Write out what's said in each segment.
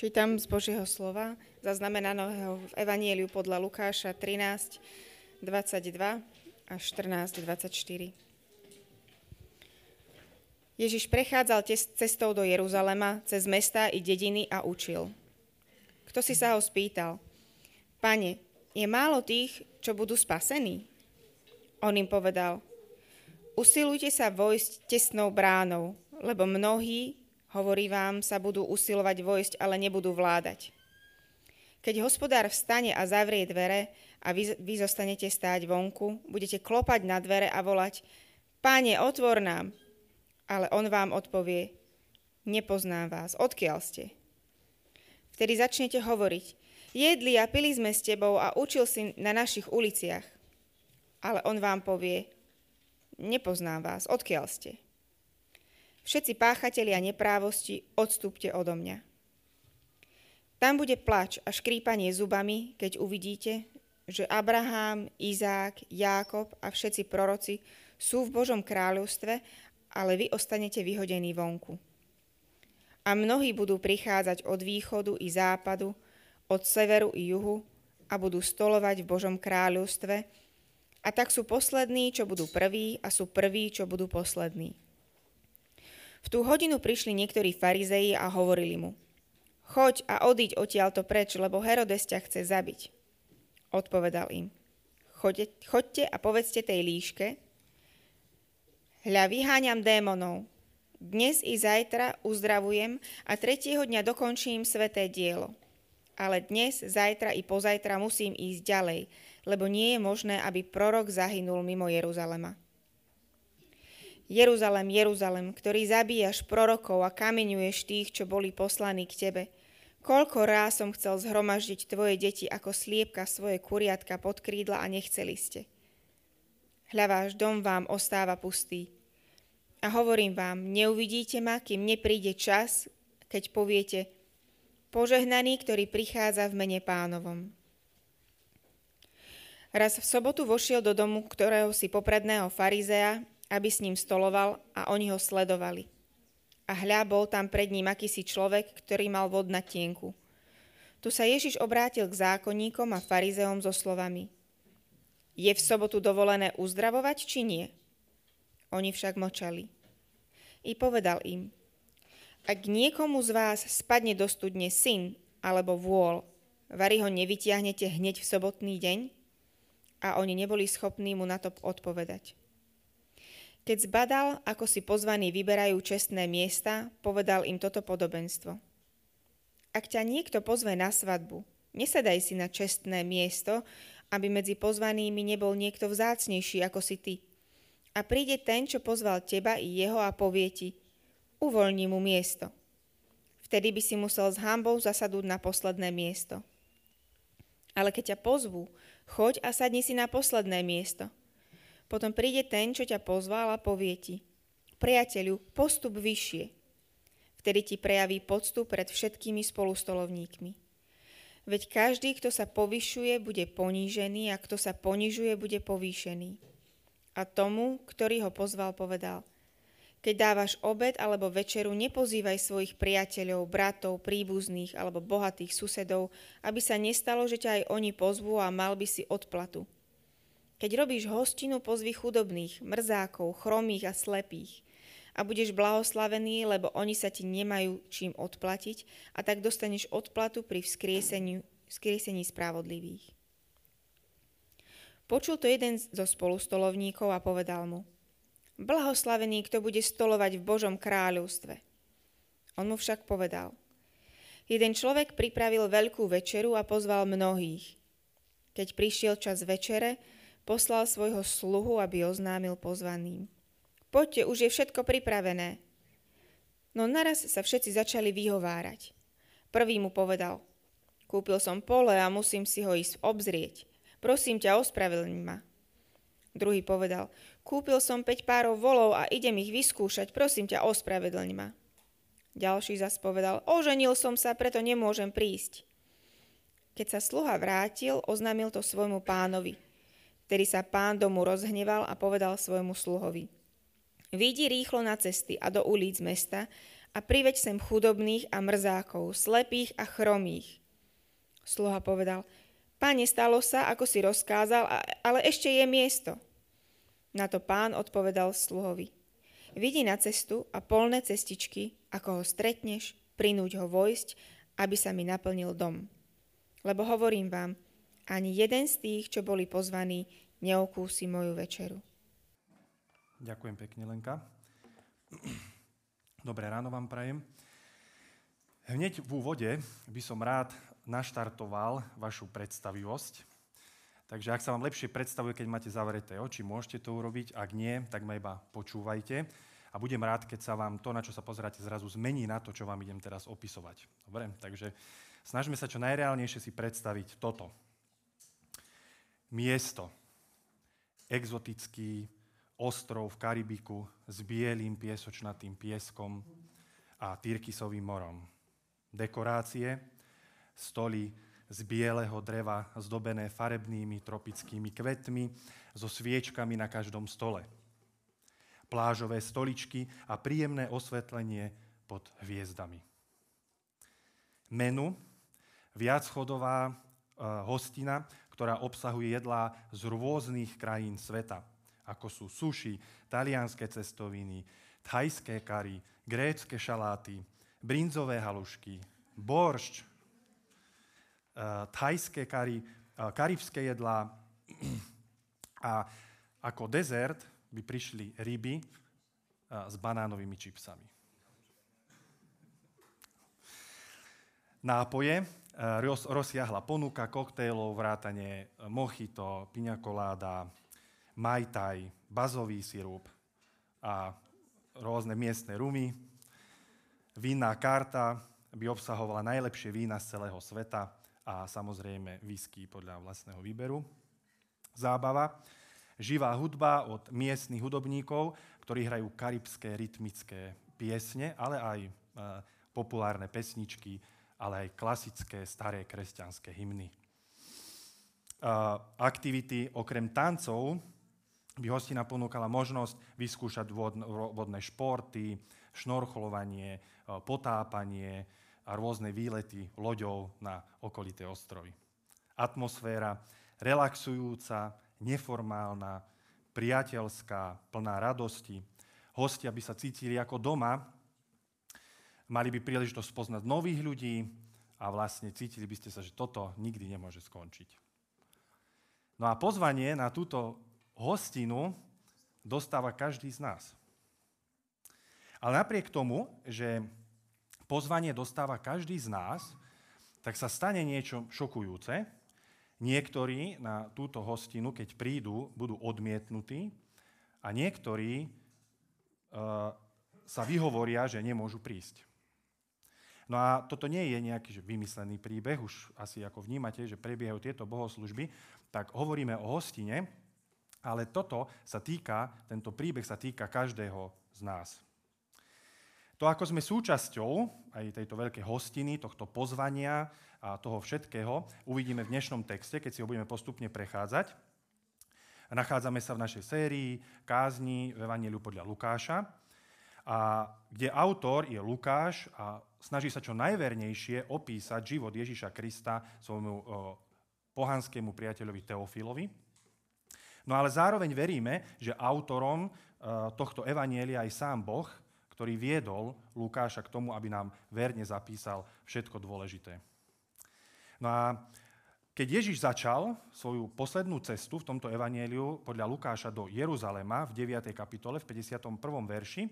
Čítam z Božieho slova, zaznamenaného v Evanjeliu podľa Lukáša 13, 22 až 14, 24. Ježiš prechádzal cestou do Jeruzalema, cez mestá i dediny a učil. Kto si sa ho spýtal: Pane, je málo tých, čo budú spasení? On im povedal: Usilujte sa vojsť tesnou bránou, lebo mnohí, hovorí vám, sa budú usilovať vojsť, ale nebudú vládať. Keď hospodár vstane a zavrie dvere a vy zostanete stáť vonku, budete klopať na dvere a volať: Pane, otvor nám! Ale on vám odpovie: Nepoznám vás, odkiaľ ste? Vtedy začnete hovoriť: Jedli a pili sme s tebou a učil si na našich uliciach. Ale on vám povie: Nepoznám vás, odkiaľ ste? Všetci páchatelia neprávosti, odstúpte odo mňa. Tam bude plač a škrípanie zubami, keď uvidíte, že Abraham, Izák, Jákob a všetci proroci sú v Božom kráľovstve, ale vy ostanete vyhodení vonku. A mnohí budú prichádzať od východu i západu, od severu i juhu a budú stolovať v Božom kráľovstve, a tak sú poslední, čo budú prví, a sú prví, čo budú poslední. V tú hodinu prišli niektorí farizei a hovorili mu: Choď a odíď odtiaľto preč, lebo Herodes ťa chce zabiť. Odpovedal im: Choďte a povedzte tej líške: Hľa, vyháňam démonov. Dnes i zajtra uzdravujem a 3. dňa dokončím sveté dielo. Ale dnes, zajtra i pozajtra musím ísť ďalej, lebo nie je možné, aby prorok zahynul mimo Jeruzalema. Jeruzalem, Jeruzalem, ktorý zabíjaš prorokov a kameňuješ tých, čo boli poslaní k tebe. Koľko ráz som chcel zhromaždiť tvoje deti ako sliepka svoje kuriatka pod krídla a nechceli ste. Hľa, váš dom vám ostáva pustý. A hovorím vám, neuvidíte ma, kým nepríde čas, keď poviete: Požehnaný, ktorý prichádza v mene Pánovom. Raz v sobotu vošiel do domu ktorého si popredného farizea, aby s ním stoloval, a oni ho sledovali. A hľa, bol tam pred ním akýsi človek, ktorý mal vod na tienku. Tu sa Ježiš obrátil k zákonníkom a farizeom so slovami: Je v sobotu dovolené uzdravovať, či nie? Oni však mlčali. I povedal im: Ak niekomu z vás spadne do studne syn alebo vôl, vari ho nevytiahnete hneď v sobotný deň? A oni neboli schopní mu na to odpovedať. Keď zbadal, ako si pozvaní vyberajú čestné miesta, povedal im toto podobenstvo: Ak ťa niekto pozve na svadbu, nesedaj si na čestné miesto, aby medzi pozvanými nebol niekto vzácnejší ako si ty. A príde ten, čo pozval teba i jeho, a povie ti: Uvoľni mu miesto. Vtedy by si musel s hanbou zasadnúť na posledné miesto. Ale keď ťa pozvú, choď a sadni si na posledné miesto. Potom príde ten, čo ťa pozval, a povie ti: Priateľu, postup vyššie. Vtedy ti prejaví poctu pred všetkými spolustolovníkmi. Veď každý, kto sa povyšuje, bude ponížený, a kto sa ponižuje, bude povýšený. A tomu, ktorý ho pozval, povedal: Keď dávaš obed alebo večeru, nepozývaj svojich priateľov, bratov, príbuzných alebo bohatých susedov, aby sa nestalo, že ťa aj oni pozvú a mal by si odplatu. Keď robíš hostinu, pozvi chudobných, mrzákov, chromých a slepých. A budeš blahoslavený, lebo oni sa ti nemajú čím odplatiť, a tak dostaneš odplatu pri vzkriesení spravodlivých. Počul to jeden zo spolustolovníkov a povedal mu: Blahoslavený, kto bude stolovať v Božom kráľovstve. On mu však povedal: Jeden človek pripravil veľkú večeru a pozval mnohých. Keď prišiel čas večere, poslal svojho sluhu, aby oznámil pozvaným: Poďte, už je všetko pripravené. No naraz sa všetci začali vyhovárať. Prvý mu povedal: Kúpil som pole a musím si ho ísť obzrieť. Prosím ťa, ospravedlň ma. Druhý povedal: Kúpil som 5 párov volov a idem ich vyskúšať. Prosím ťa, ospravedlň ma. Ďalší zas povedal: Oženil som sa, preto nemôžem prísť. Keď sa sluha vrátil, oznámil to svojmu pánovi. Vtedy sa pán domu rozhneval a povedal svojmu sluhovi: Vyjdi rýchlo na cesty a do ulíc mesta a priveď sem chudobných a mrzákov, slepých a chromých. Sluha povedal, Pane, stalo sa, ako si rozkázal, ale ešte je miesto. Na to pán odpovedal sluhovi, vidí na cestu a polné cestičky, ako ho stretneš, prinúť ho vojsť, aby sa mi naplnil dom. Lebo hovorím vám, ani jeden z tých, čo boli pozvaní, neokúsi moju večeru. Ďakujem pekne, Lenka. Dobré ráno vám prajem. Hneď v úvode by som rád naštartoval vašu predstavivosť. Takže ak sa vám lepšie predstavuje, keď máte zavreté oči, môžete to urobiť. Ak nie, tak ma iba počúvajte. A budem rád, keď sa vám to, na čo sa pozeráte, zrazu zmení na to, čo vám idem teraz opisovať. Dobre? Takže snažme sa čo najreálnejšie si predstaviť toto. Miesto. Exotický ostrov v Karibiku s bielým piesočnatým pieskom a Tyrkisovým morom. Dekorácie. Stoly z bieleho dreva zdobené farebnými tropickými kvetmi so sviečkami na každom stole. Plážové stoličky a príjemné osvetlenie pod hviezdami. Menu. Viacchodová hostina, ktorá obsahuje jedlá z rôznych krajín sveta, ako sú sushi, talianské cestoviny, thajské kari, grécke šaláty, brinzové halušky, boršč, thajské kari, karibské jedlá a ako dezert by prišli ryby s banánovými čipsami. Nápoje, rozsiahla ponuka koktejlov, vrátane mojito, piña colada, mai tai, bazový sirup a rôzne miestne rumy. Vínna karta by obsahovala najlepšie vína z celého sveta a samozrejme whisky podľa vlastného výberu. Zábava, živá hudba od miestnych hudobníkov, ktorí hrajú karibské rytmické piesne, ale aj populárne pesničky, ale aj klasické, staré kresťanské hymny. Aktivity okrem tancov by hostina ponúkala možnosť vyskúšať vodné športy, šnorchlovanie, potápanie a rôzne výlety loďov na okolité ostrovy. Atmosféra relaxujúca, neformálna, priateľská, plná radosti. Hostia by sa cítili ako doma, mali by príležitosť poznať nových ľudí a vlastne cítili by ste sa, že toto nikdy nemôže skončiť. No a pozvanie na túto hostinu dostáva každý z nás. Ale napriek tomu, že pozvanie dostáva každý z nás, tak sa stane niečo šokujúce. Niektorí na túto hostinu, keď prídu, budú odmietnutí a niektorí sa vyhovoria, že nemôžu prísť. No a toto nie je nejaký vymyslený príbeh, už asi ako vnímate, že prebiehajú tieto bohoslužby, tak hovoríme o hostine, ale tento príbeh sa týka každého z nás. To, ako sme súčasťou aj tejto veľkej hostiny, tohto pozvania a toho všetkého, uvidíme v dnešnom texte, keď si ho budeme postupne prechádzať. Nachádzame sa v našej sérii kázni v Evanjeliu podľa Lukáša, a kde autor je Lukáš a snaží sa čo najvernejšie opísať život Ježiša Krista svojmu pohanskému priateľovi Teofilovi. No ale zároveň veríme, že autorom tohto evanjelia je sám Boh, ktorý viedol Lukáša k tomu, aby nám verne zapísal všetko dôležité. No a keď Ježiš začal svoju poslednú cestu v tomto evanjeliu podľa Lukáša do Jeruzalema v 9. kapitole v 51. verši,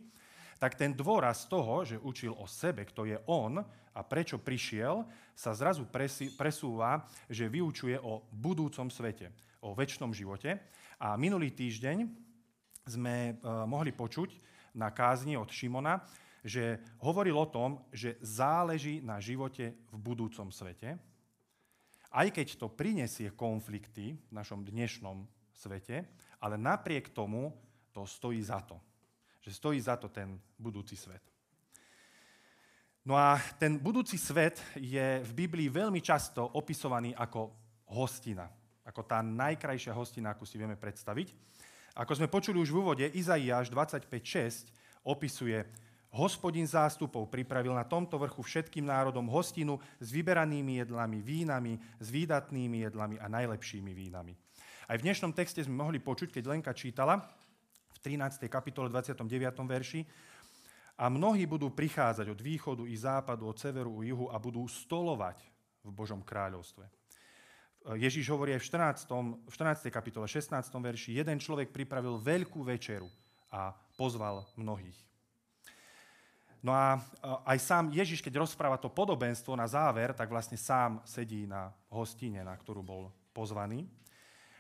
tak ten dôraz toho, že učil o sebe, kto je on a prečo prišiel, sa zrazu presúva, že vyučuje o budúcom svete, o večnom živote. A minulý týždeň sme mohli počuť na kázni od Šimona, že hovoril o tom, že záleží na živote v budúcom svete, aj keď to prinesie konflikty v našom dnešnom svete, ale napriek tomu to stojí za to. Že stojí za to ten budúci svet. No a ten budúci svet je v Biblii veľmi často opisovaný ako hostina. Ako tá najkrajšia hostina, akú si vieme predstaviť. Ako sme počuli už v úvode, Izaiaš 25.6 opisuje Hospodin zástupov pripravil na tomto vrchu všetkým národom hostinu s vyberanými jedlami, vínami, s výdatnými jedlami a najlepšími vínami. Aj v dnešnom texte sme mohli počuť, keď Lenka čítala v 13. kapitole 29. verši: a mnohí budú prichádzať od východu i západu, od severu i juhu a budú stolovať v Božom kráľovstve. Ježiš hovorí aj v 14. kapitole 16. verši: jeden človek pripravil veľkú večeru a pozval mnohých. No a aj sám Ježiš, keď rozpráva to podobenstvo na záver, tak vlastne sám sedí na hostine, na ktorú bol pozvaný.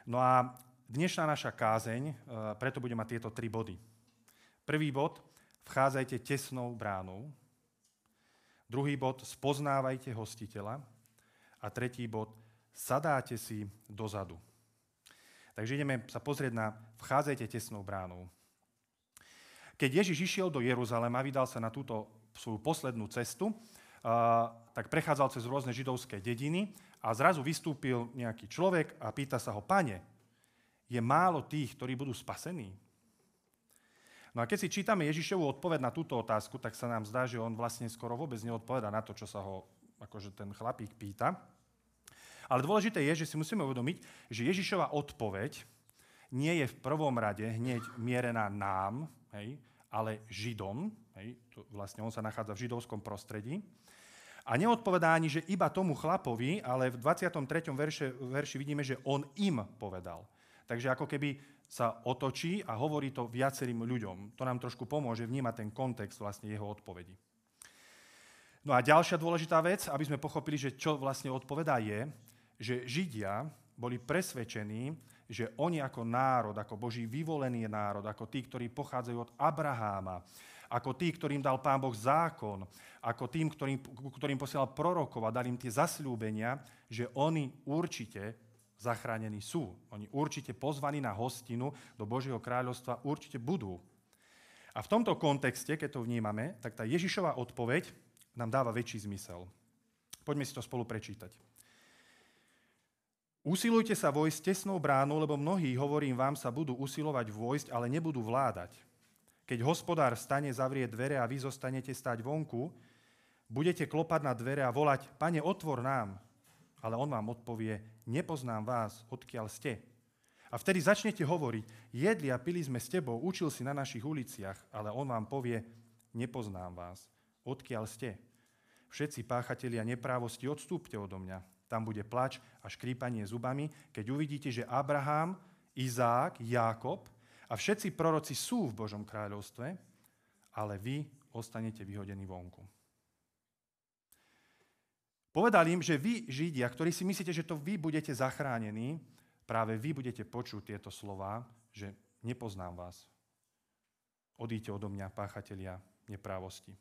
No a dnešná naša kázeň preto bude mať tieto tri body. Prvý bod: vchádzajte tesnou bránou. Druhý bod: spoznávajte hostiteľa. A tretí bod: sadáte si dozadu. Takže ideme sa pozrieť na vchádzajte tesnou bránou. Keď Ježiš išiel do Jeruzalema, vydal sa na túto svoju poslednú cestu, tak prechádzal cez rôzne židovské dediny a zrazu vystúpil nejaký človek a pýta sa ho: Pane, je málo tých, ktorí budú spasení? No a keď si čítame Ježišovu odpoveď na túto otázku, tak sa nám zdá, že on vlastne skoro vôbec neodpovedá na to, čo sa ho akože ten chlapík pýta. Ale dôležité je, že si musíme uvedomiť, že Ježišova odpoveď nie je v prvom rade hneď mierená nám, hej, ale Židom, hej, vlastne on sa nachádza v židovskom prostredí, a neodpovedá ani, že iba tomu chlapovi, ale v 23. verši vidíme, že on im povedal. Takže ako keby sa otočí a hovorí to viacerým ľuďom. To nám trošku pomôže vnímať ten kontext vlastne jeho odpovedi. No a ďalšia dôležitá vec, aby sme pochopili, že čo vlastne odpovedá, je, že Židia boli presvedčení, že oni ako národ, ako Boží vyvolený národ, ako tí, ktorí pochádzajú od Abraháma, ako tí, ktorým dal Pán Boh zákon, ako tým, ktorým posielal prorokov a dal im tie zasľúbenia, že oni určite zachránení sú. Oni určite pozvaní na hostinu do Božieho kráľovstva, určite budú. A v tomto kontexte, keď to vnímame, tak tá Ježišova odpoveď nám dáva väčší zmysel. Poďme si to spolu prečítať. Usilujte sa vojsť tesnou bránou, lebo mnohí, hovorím vám, sa budú usilovať vojsť, ale nebudú vládať. Keď hospodár vstane, zavrie dvere a vy zostanete stáť vonku, budete klopať na dvere a volať: Pane, otvor nám. Ale on vám odpovie: nepoznám vás, odkiaľ ste. A vtedy začnete hovoriť: jedli a pili sme s tebou, učil si na našich uliciach. Ale on vám povie: nepoznám vás, odkiaľ ste. Všetci páchatelia neprávosti, odstúpte odo mňa. Tam bude plač a škrípanie zubami, keď uvidíte, že Abraham, Izák, Jákob a všetci proroci sú v Božom kráľovstve, ale vy ostanete vyhodení vonku. Povedal im, že vy, Židia, ktorí si myslíte, že to vy budete zachránení, práve vy budete počuť tieto slová, že nepoznám vás. Odíďte odo mňa, páchatelia neprávosti.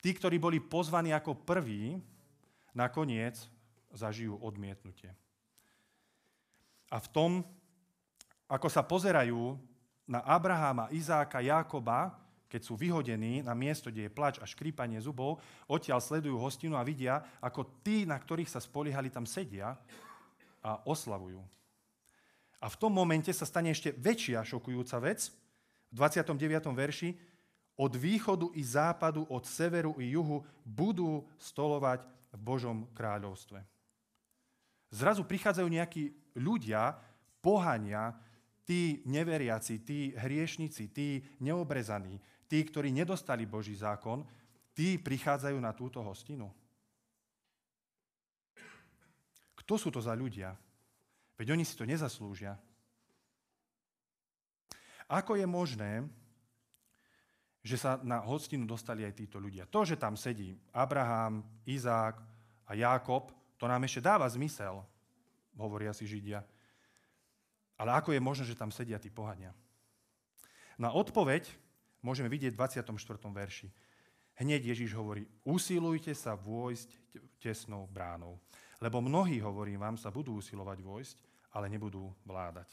Tí, ktorí boli pozvaní ako prví, nakoniec zažijú odmietnutie. A v tom, ako sa pozerajú na Abraháma, Izáka, Jákoba, keď sú vyhodení na miesto, kde je plač a škrípanie zubov, odtiaľ sledujú hostinu a vidia, ako tí, na ktorých sa spoliehali, tam sedia a oslavujú. A v tom momente sa stane ešte väčšia šokujúca vec. V 29. verši: od východu i západu, od severu i juhu budú stolovať v Božom kráľovstve. Zrazu prichádzajú nejakí ľudia, pohania, tí neveriaci, tí hriešnici, tí neobrezaní, tí, ktorí nedostali Boží zákon, tí prichádzajú na túto hostinu. Kto sú to za ľudia? Veď oni si to nezaslúžia. Ako je možné, že sa na hostinu dostali aj títo ľudia? To, že tam sedí Abraham, Izák a Jákob, to nám ešte dáva zmysel, hovoria si Židia. Ale ako je možné, že tam sedia tí pohania? Na odpoveď môžeme vidieť v 24. verši. Hneď Ježiš hovorí: usilujte sa vojsť tesnou bránou, lebo mnohí, hovorím vám, sa budú usilovať vojsť, ale nebudú vládať.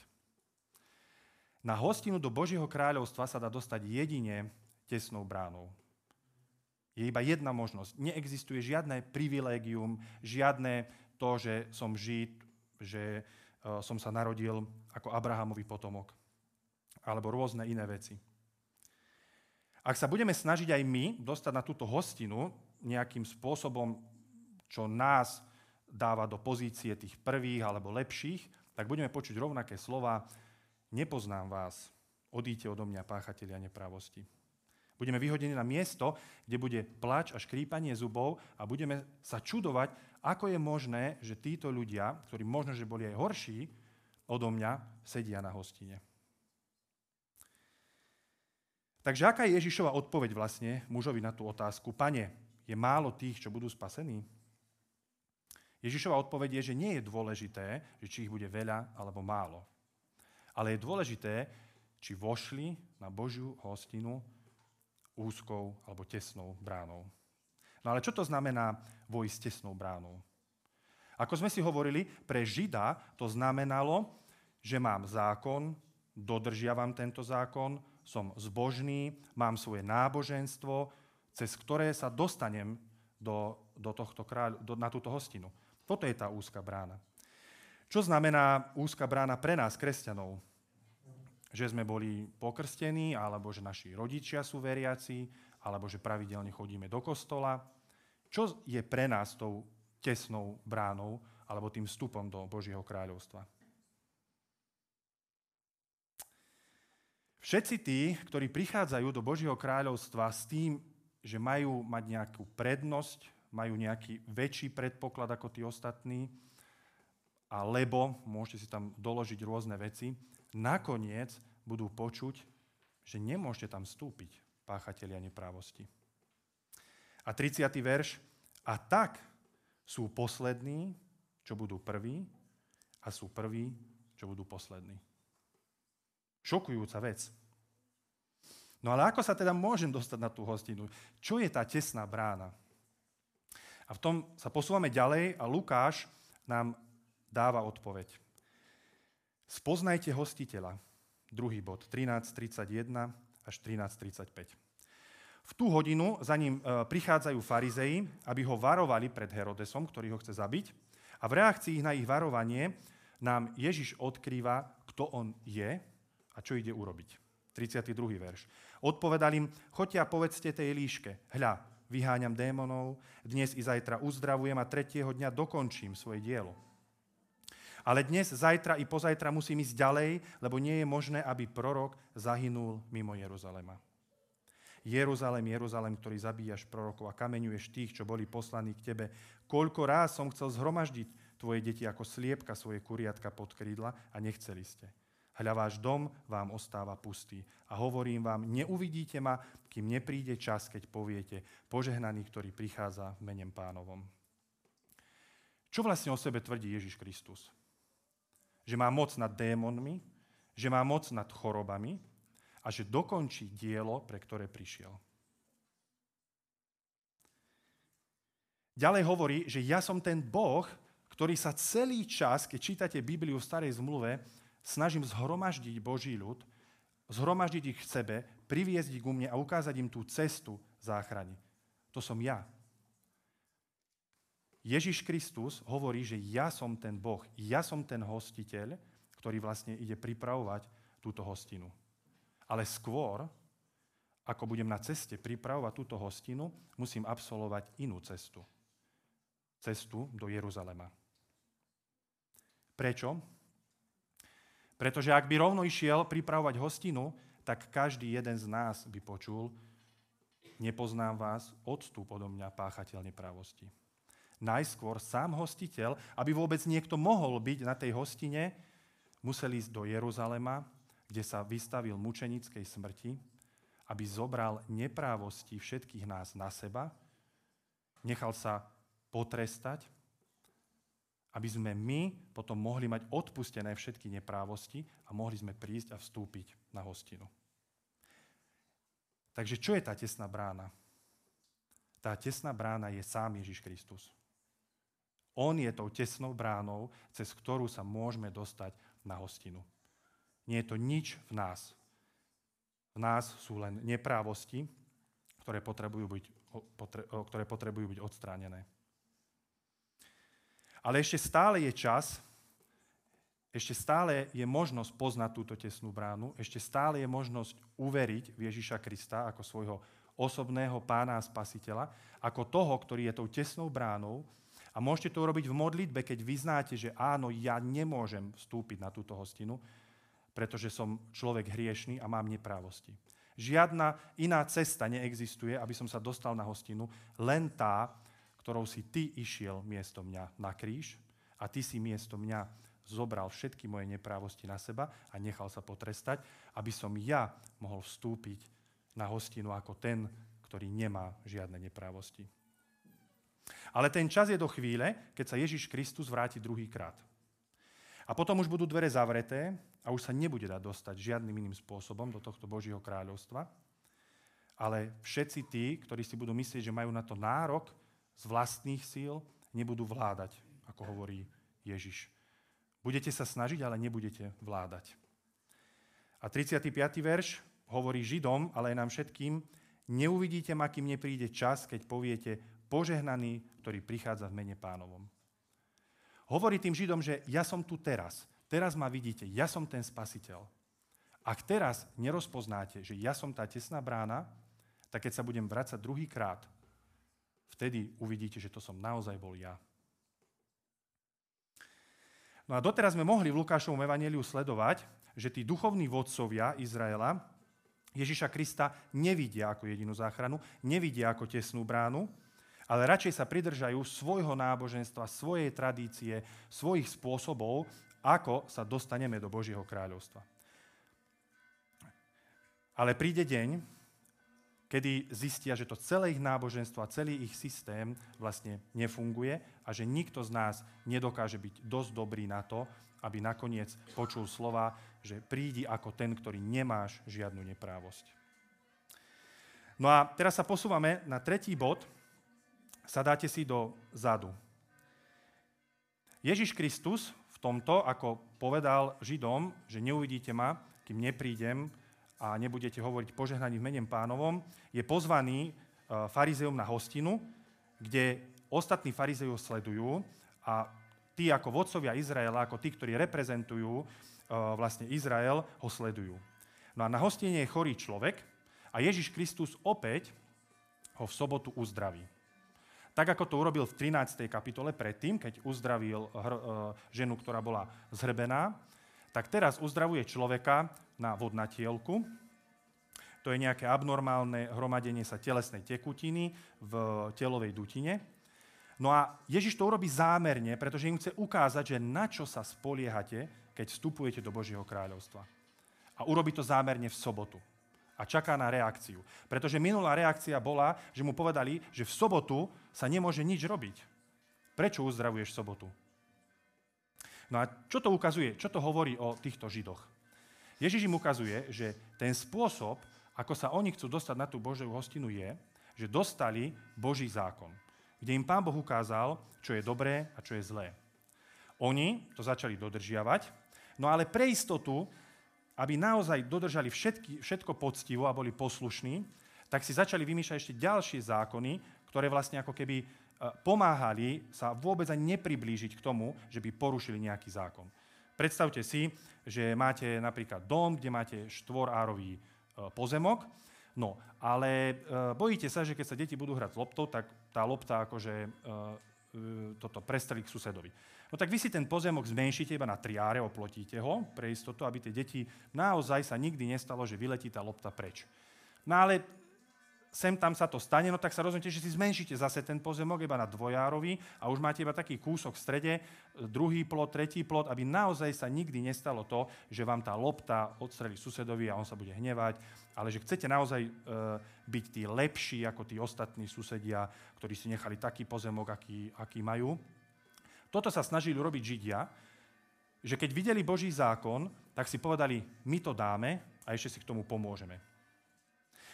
Na hostinu do Božieho kráľovstva sa dá dostať jedine tesnou bránou. Je iba jedna možnosť. Neexistuje žiadne privilégium, žiadne to, že som Žid, že som sa narodil ako Abrahamový potomok, alebo rôzne iné veci. A Ak sa budeme snažiť aj my dostať na túto hostinu nejakým spôsobom, čo nás dáva do pozície tých prvých alebo lepších, tak budeme počuť rovnaké slova: nepoznám vás, odíďte odo mňa, páchatelia neprávosti. Budeme vyhodení na miesto, kde bude plač a škrípanie zubov a budeme sa čudovať, ako je možné, že títo ľudia, ktorí možno, že boli aj horší odo mňa, sedia na hostine. Takže aká je Ježišova odpoveď vlastne mužovi na tú otázku? Pane, je málo tých, čo budú spasení? Ježišova odpoveď je, že nie je dôležité, že či ich bude veľa alebo málo. Ale je dôležité, či vošli na Božiu hostinu úzkou alebo tesnou bránou. No ale čo to znamená vojsť tesnou bránou? Ako sme si hovorili, pre Žida to znamenalo, že mám zákon, dodržiavam tento zákon, som zbožný, mám svoje náboženstvo, cez ktoré sa dostanem na túto hostinu. Toto je tá úzka brána. Čo znamená úzka brána pre nás, kresťanov? Že sme boli pokrstení, alebo že naši rodičia sú veriaci, alebo že pravidelne chodíme do kostola. Čo je pre nás tou tesnou bránou, alebo tým vstupom do Božieho kráľovstva? Všetci tí, ktorí prichádzajú do Božieho kráľovstva s tým, že majú mať nejakú prednosť, majú nejaký väčší predpoklad ako tí ostatní, alebo môžete si tam doložiť rôzne veci, nakoniec budú počuť, že nemôžete tam vstúpiť, páchatelia neprávosti. A 30. verš. A tak sú poslední, čo budú prví, a sú prví, čo budú poslední. Šokujúca vec. No ale ako sa teda môžem dostať na tú hostinu? Čo je tá tesná brána? A v tom sa posúvame ďalej a Lukáš nám dáva odpoveď. Spoznajte hostiteľa. Druhý bod, 13.31 až 13.35. V tú hodinu za ním prichádzajú farizei, aby ho varovali pred Herodesom, ktorý ho chce zabiť. A v reakcii na ich varovanie nám Ježiš odkrýva, kto on je a čo ide urobiť. 32. verš. Odpovedal im: choďte a povedzte tej líške: hľa, vyháňam démonov, dnes i zajtra uzdravujem a tretieho dňa dokončím svoje dielo. Ale dnes, zajtra i pozajtra musím ísť ďalej, lebo nie je možné, aby prorok zahynul mimo Jeruzalema. Jeruzalem, Jeruzalem, ktorý zabíjaš prorokov a kameňuješ tých, čo boli poslaní k tebe. Koľko ráz som chcel zhromaždiť tvoje deti ako sliepka svoje kuriatka pod krídla a nechceli ste. Hľa, váš dom vám ostáva pustý. A hovorím vám, neuvidíte ma, kým nepríde čas, keď poviete: požehnaný, ktorý prichádza v menem Pánovom. Čo vlastne o sebe tvrdí Ježiš Kristus? Že má moc nad démonmi, že má moc nad chorobami a že dokončí dielo, pre ktoré prišiel. Ďalej hovorí, že ja som ten Boh, ktorý sa celý čas, keď čítate Bibliu v Starej zmluve, snažím zhromaždiť Boží ľud, zhromaždiť ich k sebe, priviesť ich ku mne a ukázať im tú cestu záchrany. To som ja. Ježiš Kristus hovorí, že ja som ten Boh, ja som ten hostiteľ, ktorý vlastne ide pripravovať túto hostinu. Ale skôr, ako budem na ceste pripravovať túto hostinu, musím absolvovať inú cestu. Cestu do Jeruzalema. Prečo? Pretože ak by rovno išiel pripravovať hostinu, tak každý jeden z nás by počul: nepoznám vás, odstúp odo mňa, páchateľ neprávosti. Najskôr sám hostiteľ, aby vôbec niekto mohol byť na tej hostine, musel ísť do Jeruzalema, kde sa vystavil mučenickej smrti, aby zobral neprávosti všetkých nás na seba, nechal sa potrestať, aby sme my potom mohli mať odpustené všetky neprávosti a mohli sme prísť a vstúpiť na hostinu. Takže čo je tá tesná brána? Tá tesná brána je sám Ježiš Kristus. On je tou tesnou bránou, cez ktorú sa môžeme dostať na hostinu. Nie je to nič v nás. V nás sú len neprávosti, ktoré potrebujú byť odstránené. Ale ešte stále je čas Ešte stále je možnosť poznať túto tesnú bránu, ešte stále je možnosť uveriť v Ježiša Krista ako svojho osobného pána a spasiteľa, ako toho, ktorý je tou tesnou bránou. A môžete to urobiť v modlitbe, keď vyznáte, že áno, ja nemôžem vstúpiť na túto hostinu, pretože som človek hriešný a mám neprávosti. Žiadna iná cesta neexistuje, aby som sa dostal na hostinu, len tá, ktorou si ty išiel miesto mňa na kríž a ty si miesto mňa zobral všetky moje neprávosti na seba a nechal sa potrestať, aby som ja mohol vstúpiť na hostinu ako ten, ktorý nemá žiadne neprávosti. Ale ten čas je do chvíle, keď sa Ježiš Kristus vráti druhýkrát. A potom už budú dvere zavreté a už sa nebude dať dostať žiadnym iným spôsobom do tohto Božieho kráľovstva, ale všetci tí, ktorí si budú myslieť, že majú na to nárok z vlastných síl, nebudú vládať, ako hovorí Ježiš. Budete sa snažiť, ale nebudete vládať. A 35. verš hovorí Židom, ale aj nám všetkým, neuvidíte ma, kým nepríde čas, keď poviete požehnaný, ktorý prichádza v mene pánovom. Hovorí tým Židom, že ja som tu teraz. Teraz ma vidíte, ja som ten spasiteľ. Ak teraz nerozpoznáte, že ja som tá tesná brána, tak keď sa budem vracať druhýkrát, vtedy uvidíte, že to som naozaj bol ja. No a doteraz sme mohli v Lukášovom evanjeliu sledovať, že tí duchovní vodcovia Izraela Ježiša Krista nevidia ako jedinú záchranu, nevidia ako tesnú bránu, ale radšej sa pridržajú svojho náboženstva, svojej tradície, svojich spôsobov, ako sa dostaneme do Božieho kráľovstva. Ale príde deň, kedy zistia, že to celé ich náboženstvo a celý ich systém vlastne nefunguje a že nikto z nás nedokáže byť dosť dobrý na to, aby nakoniec počul slova, že prídi ako ten, ktorý nemáš žiadnu neprávosť. No a teraz sa posúvame na tretí bod. Sadáte si dozadu. Ježiš Kristus v tomto, ako povedal Židom, že neuvidíte ma, kým neprídem, a nebudete hovoriť požehnaní v mene pánovom, je pozvaný farizejom na hostinu, kde ostatní farizejov sledujú a tí ako vodcovia Izraela, ako tí, ktorí reprezentujú vlastne Izrael, ho sledujú. No a na hostine je chorý človek a Ježiš Kristus opäť ho v sobotu uzdraví. Tak, ako to urobil v 13. kapitole predtým, keď uzdravil ženu, ktorá bola zhrbená, tak teraz uzdravuje človeka na vodnatielku. To je nejaké abnormálne hromadenie sa telesnej tekutiny v telovej dutine. No a Ježiš to urobí zámerne, pretože im chce ukázať, že na čo sa spoliehate, keď vstupujete do Božieho kráľovstva. A urobí to zámerne v sobotu. A čaká na reakciu. Pretože minulá reakcia bola, že mu povedali, že v sobotu sa nemôže nič robiť. Prečo uzdravuješ v sobotu? No a čo to ukazuje? Čo to hovorí o týchto Židoch? Ježiš im ukazuje, že ten spôsob, ako sa oni chcú dostať na tú Božiu hostinu je, že dostali Boží zákon, kde im Pán Boh ukázal, čo je dobré a čo je zlé. Oni to začali dodržiavať, no ale pre istotu, aby naozaj dodržali všetko poctivo a boli poslušní, tak si začali vymýšľať ešte ďalšie zákony, ktoré vlastne ako keby pomáhali sa vôbec ani nepriblížiť k tomu, že by porušili nejaký zákon. Predstavte si, že máte napríklad dom, kde máte štvorárový pozemok, no ale bojíte sa, že keď sa deti budú hrať s loptou, tak tá lopta akože toto prestrelí k susedovi. No tak vy si ten pozemok zmenšíte iba na 3 áre, oplotíte ho pre istotu, aby tie deti naozaj sa nikdy nestalo, že vyletí tá lopta preč. No ale sem tam sa to stane, no tak sa rozhodnete, že si zmenšíte zase ten pozemok iba na 2-árový a už máte iba taký kúsok v strede, druhý plot, tretí plot, aby naozaj sa nikdy nestalo to, že vám tá lopta odstrelí susedovi a on sa bude hnevať, ale že chcete naozaj byť tí lepší ako tí ostatní susedia, ktorí si nechali taký pozemok, aký majú. Toto sa snažili urobiť Židia, že keď videli Boží zákon, tak si povedali, my to dáme a ešte si k tomu pomôžeme.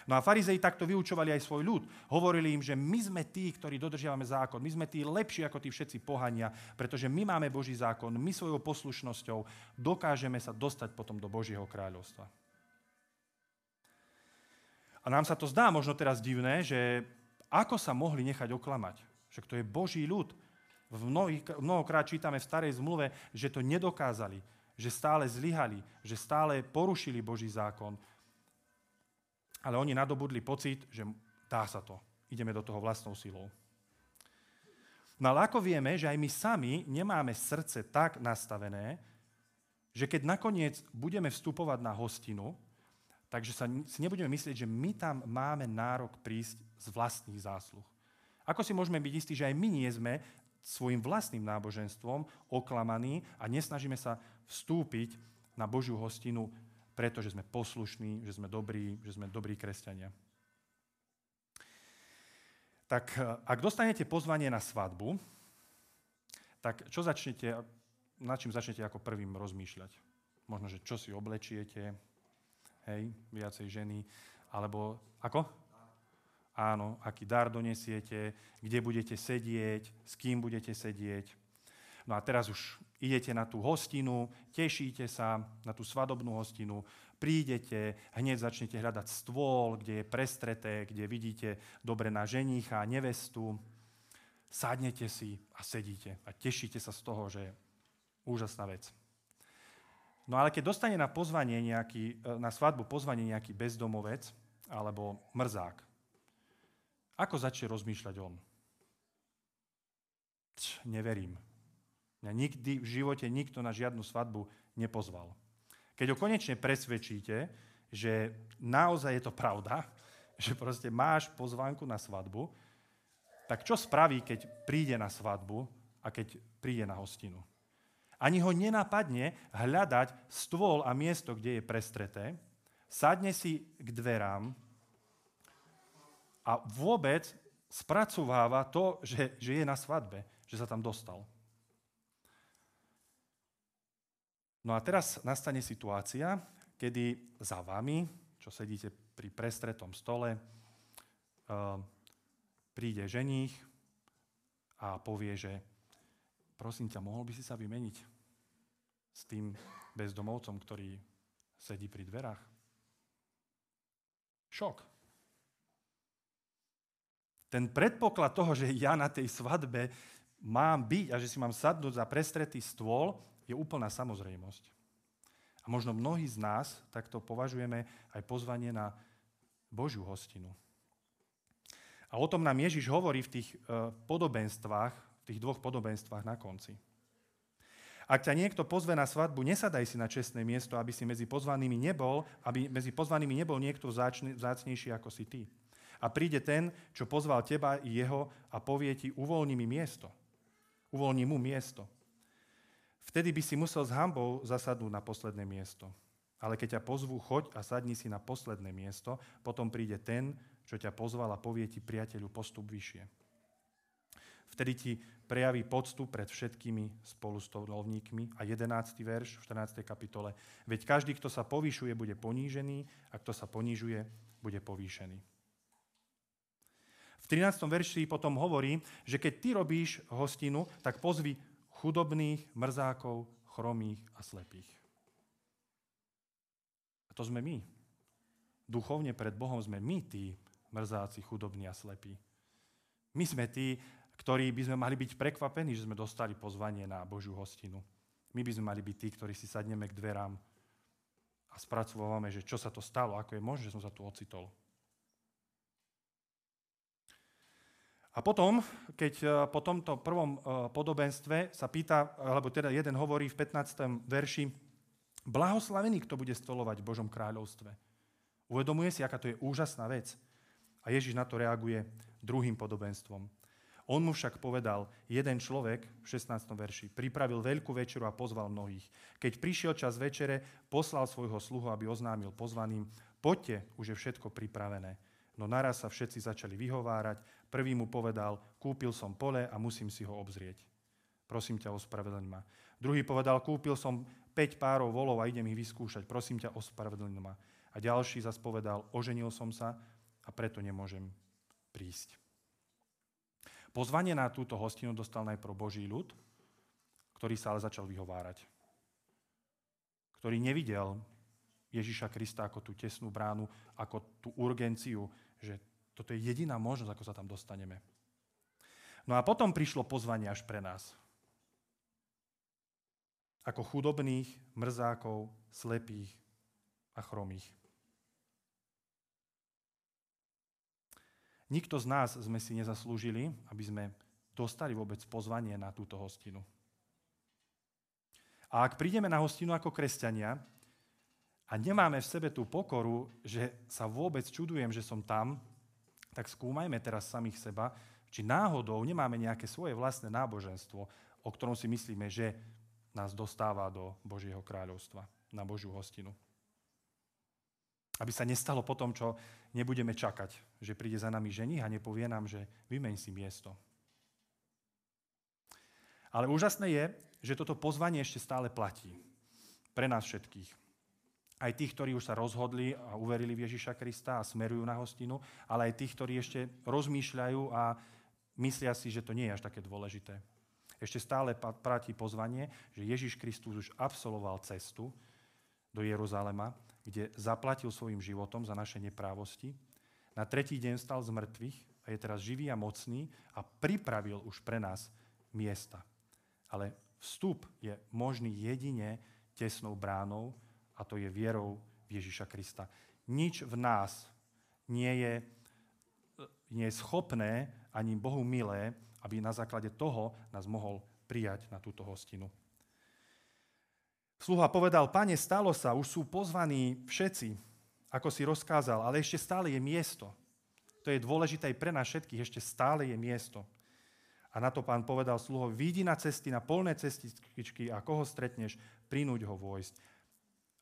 No a farizei takto vyučovali aj svoj ľud. Hovorili im, že my sme tí, ktorí dodržiavame zákon, my sme tí lepší ako tí všetci pohania, pretože my máme Boží zákon, my svojou poslušnosťou dokážeme sa dostať potom do Božieho kráľovstva. A nám sa to zdá možno teraz divné, že ako sa mohli nechať oklamať, že to je Boží ľud. Mnohokrát čítame v Starej zmluve, že to nedokázali, že stále zlyhali, že stále porušili Boží zákon. Ale oni nadobudli pocit, že dá sa to. Ideme do toho vlastnou silou. No ale ako vieme, že aj my sami nemáme srdce tak nastavené, že keď nakoniec budeme vstupovať na hostinu, takže si nebudeme myslieť, že my tam máme nárok prísť z vlastných zásluh. Ako si môžeme byť istí, že aj my nie sme svojim vlastným náboženstvom oklamaní a nesnažíme sa vstúpiť na Božiu hostinu, pretože sme poslušní, že sme dobrí kresťania. Tak ak dostanete pozvanie na svadbu, tak nad čím začnete ako prvým rozmýšľať? Možno, že čo si oblečiete, hej, viacej ženy, alebo ako? Áno, aký dar donesiete, kde budete sedieť, s kým budete sedieť. No a teraz už idete na tú hostinu, tešíte sa na tú svadobnú hostinu, prídete, hneď začnete hľadať stôl, kde je prestreté, kde vidíte dobre na ženícha, nevestu. Sadnete si a sedíte a tešíte sa z toho, že je úžasná vec. No ale keď dostane na svadbu pozvanie nejaký bezdomovec alebo mrzák, ako začne rozmýšľať on? Neverím. Mňa nikdy v živote nikto na žiadnu svadbu nepozval. Keď ho konečne presvedčíte, že naozaj je to pravda, že proste máš pozvánku na svadbu, tak čo spraví, keď príde na svadbu a keď príde na hostinu? Ani ho nenapadne hľadať stôl a miesto, kde je prestreté, sadne si k dverám a vôbec spracováva to, že je na svadbe, že sa tam dostal. No a teraz nastane situácia, kedy za vami, čo sedíte pri prestretom stole, príde ženích a povie, že prosím ťa, mohol by si sa vymeniť s tým bezdomovcom, ktorý sedí pri dverách? Šok. Ten predpoklad toho, že ja na tej svadbe mám byť a že si mám sadnúť za prestretý stôl, je úplná samozrejmosť. A možno mnohí z nás takto považujeme aj pozvanie na Božiu hostinu. A o tom nám Ježiš hovorí v tých podobenstvách, v tých dvoch podobenstvách na konci. Ak ťa niekto pozve na svadbu, nesadaj si na čestné miesto, aby si medzi pozvanými nebol niekto vzácnejší ako si ty. A príde ten, čo pozval teba i jeho a povie ti, uvoľni mu miesto. Vtedy by si musel s hanbou zasadnúť na posledné miesto. Ale keď ťa pozvú, choď a sadni si na posledné miesto, potom príde ten, čo ťa pozval a povie ti, priateľu, postup vyššie. Vtedy ti prejaví poctu pred všetkými spolustovníkmi. A 11. verš v 14. kapitole. Veď každý, kto sa povyšuje, bude ponížený a kto sa ponižuje, bude povýšený. V 13. verši potom hovorí, že keď ty robíš hostinu, tak pozvi chudobných, mrzákov, chromých a slepých. A to sme my. Duchovne pred Bohom sme my tí mrzáci, chudobní a slepí. My sme tí, ktorí by sme mali byť prekvapení, že sme dostali pozvanie na Božiu hostinu. My by sme mali byť tí, ktorí si sadneme k dverám a spracovávame, že čo sa to stalo, ako je možné, že som sa tu ocitol. A potom, keď po tomto prvom podobenstve sa pýta, alebo teda jeden hovorí v 15. verši, blahoslavený, kto bude stolovať v Božom kráľovstve. Uvedomuje si, aká to je úžasná vec. A Ježiš na to reaguje druhým podobenstvom. On mu však povedal, jeden človek v 16. verši pripravil veľkú večeru a pozval mnohých. Keď prišiel čas večere, poslal svojho sluhu, aby oznámil pozvaným, poďte, už je všetko pripravené. No naraz sa všetci začali vyhovárať. Prvý mu povedal, kúpil som pole a musím si ho obzrieť. Prosím ťa, ospravedlň ma. Druhý povedal, kúpil som 5 párov volov a idem ich vyskúšať. Prosím ťa, ospravedlň ma. A ďalší zas povedal, oženil som sa a preto nemôžem prísť. Pozvanie na túto hostinu dostal najprv Boží ľud, ktorý sa ale začal vyhovárať. Ktorý nevidel Ježiša Krista ako tú tesnú bránu, ako tú urgenciu, že toto je jediná možnosť, ako sa tam dostaneme. No a potom prišlo pozvanie až pre nás. ako chudobných, mrzákov, slepých a chromých. Nikto z nás sme si nezaslúžili, aby sme dostali vôbec pozvanie na túto hostinu. A ak prídeme na hostinu ako kresťania a nemáme v sebe tú pokoru, že sa vôbec čudujem, že som tam, tak skúmajme teraz samých seba, či náhodou nemáme nejaké svoje vlastné náboženstvo, o ktorom si myslíme, že nás dostáva do Božieho kráľovstva, na Božiu hostinu. Aby sa nestalo po tom, čo nebudeme čakať, že príde za nami ženich a nepovie nám, že vymeň si miesto. Ale úžasné je, že toto pozvanie ešte stále platí. Pre nás všetkých. Aj tých, ktorí už sa rozhodli a uverili v Ježiša Krista a smerujú na hostinu, ale aj tých, ktorí ešte rozmýšľajú a myslia si, že to nie je až také dôležité. Ešte stále platí pozvanie, že Ježiš Kristus už absolvoval cestu do Jeruzalema, kde zaplatil svojim životom za naše neprávosti. Na tretí deň vstal z mŕtvych a je teraz živý a mocný a pripravil už pre nás miesta. Ale vstup je možný jedine tesnou bránou a to je vierou v Ježiša Krista. Nič v nás nie je schopné ani Bohu milé, aby na základe toho nás mohol prijať na túto hostinu. Sluha povedal, pane, stalo sa, už sú pozvaní všetci, ako si rozkázal, ale ešte stále je miesto. To je dôležité aj pre nás všetkých, ešte stále je miesto. A na to pán povedal sluhovi, vyjdi na cesty, na polné cestičky a koho stretneš, prinúť ho vojsť,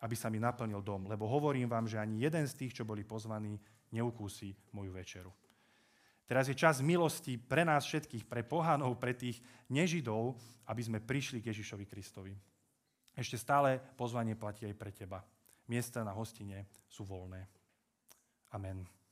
aby sa mi naplnil dom, lebo hovorím vám, že ani jeden z tých, čo boli pozvaní, neukúsi moju večeru. Teraz je čas milosti pre nás všetkých, pre pohanov, pre tých nežidov, aby sme prišli k Ježišovi Kristovi. Ešte stále pozvanie platí aj pre teba. Miesta na hostine sú voľné. Amen.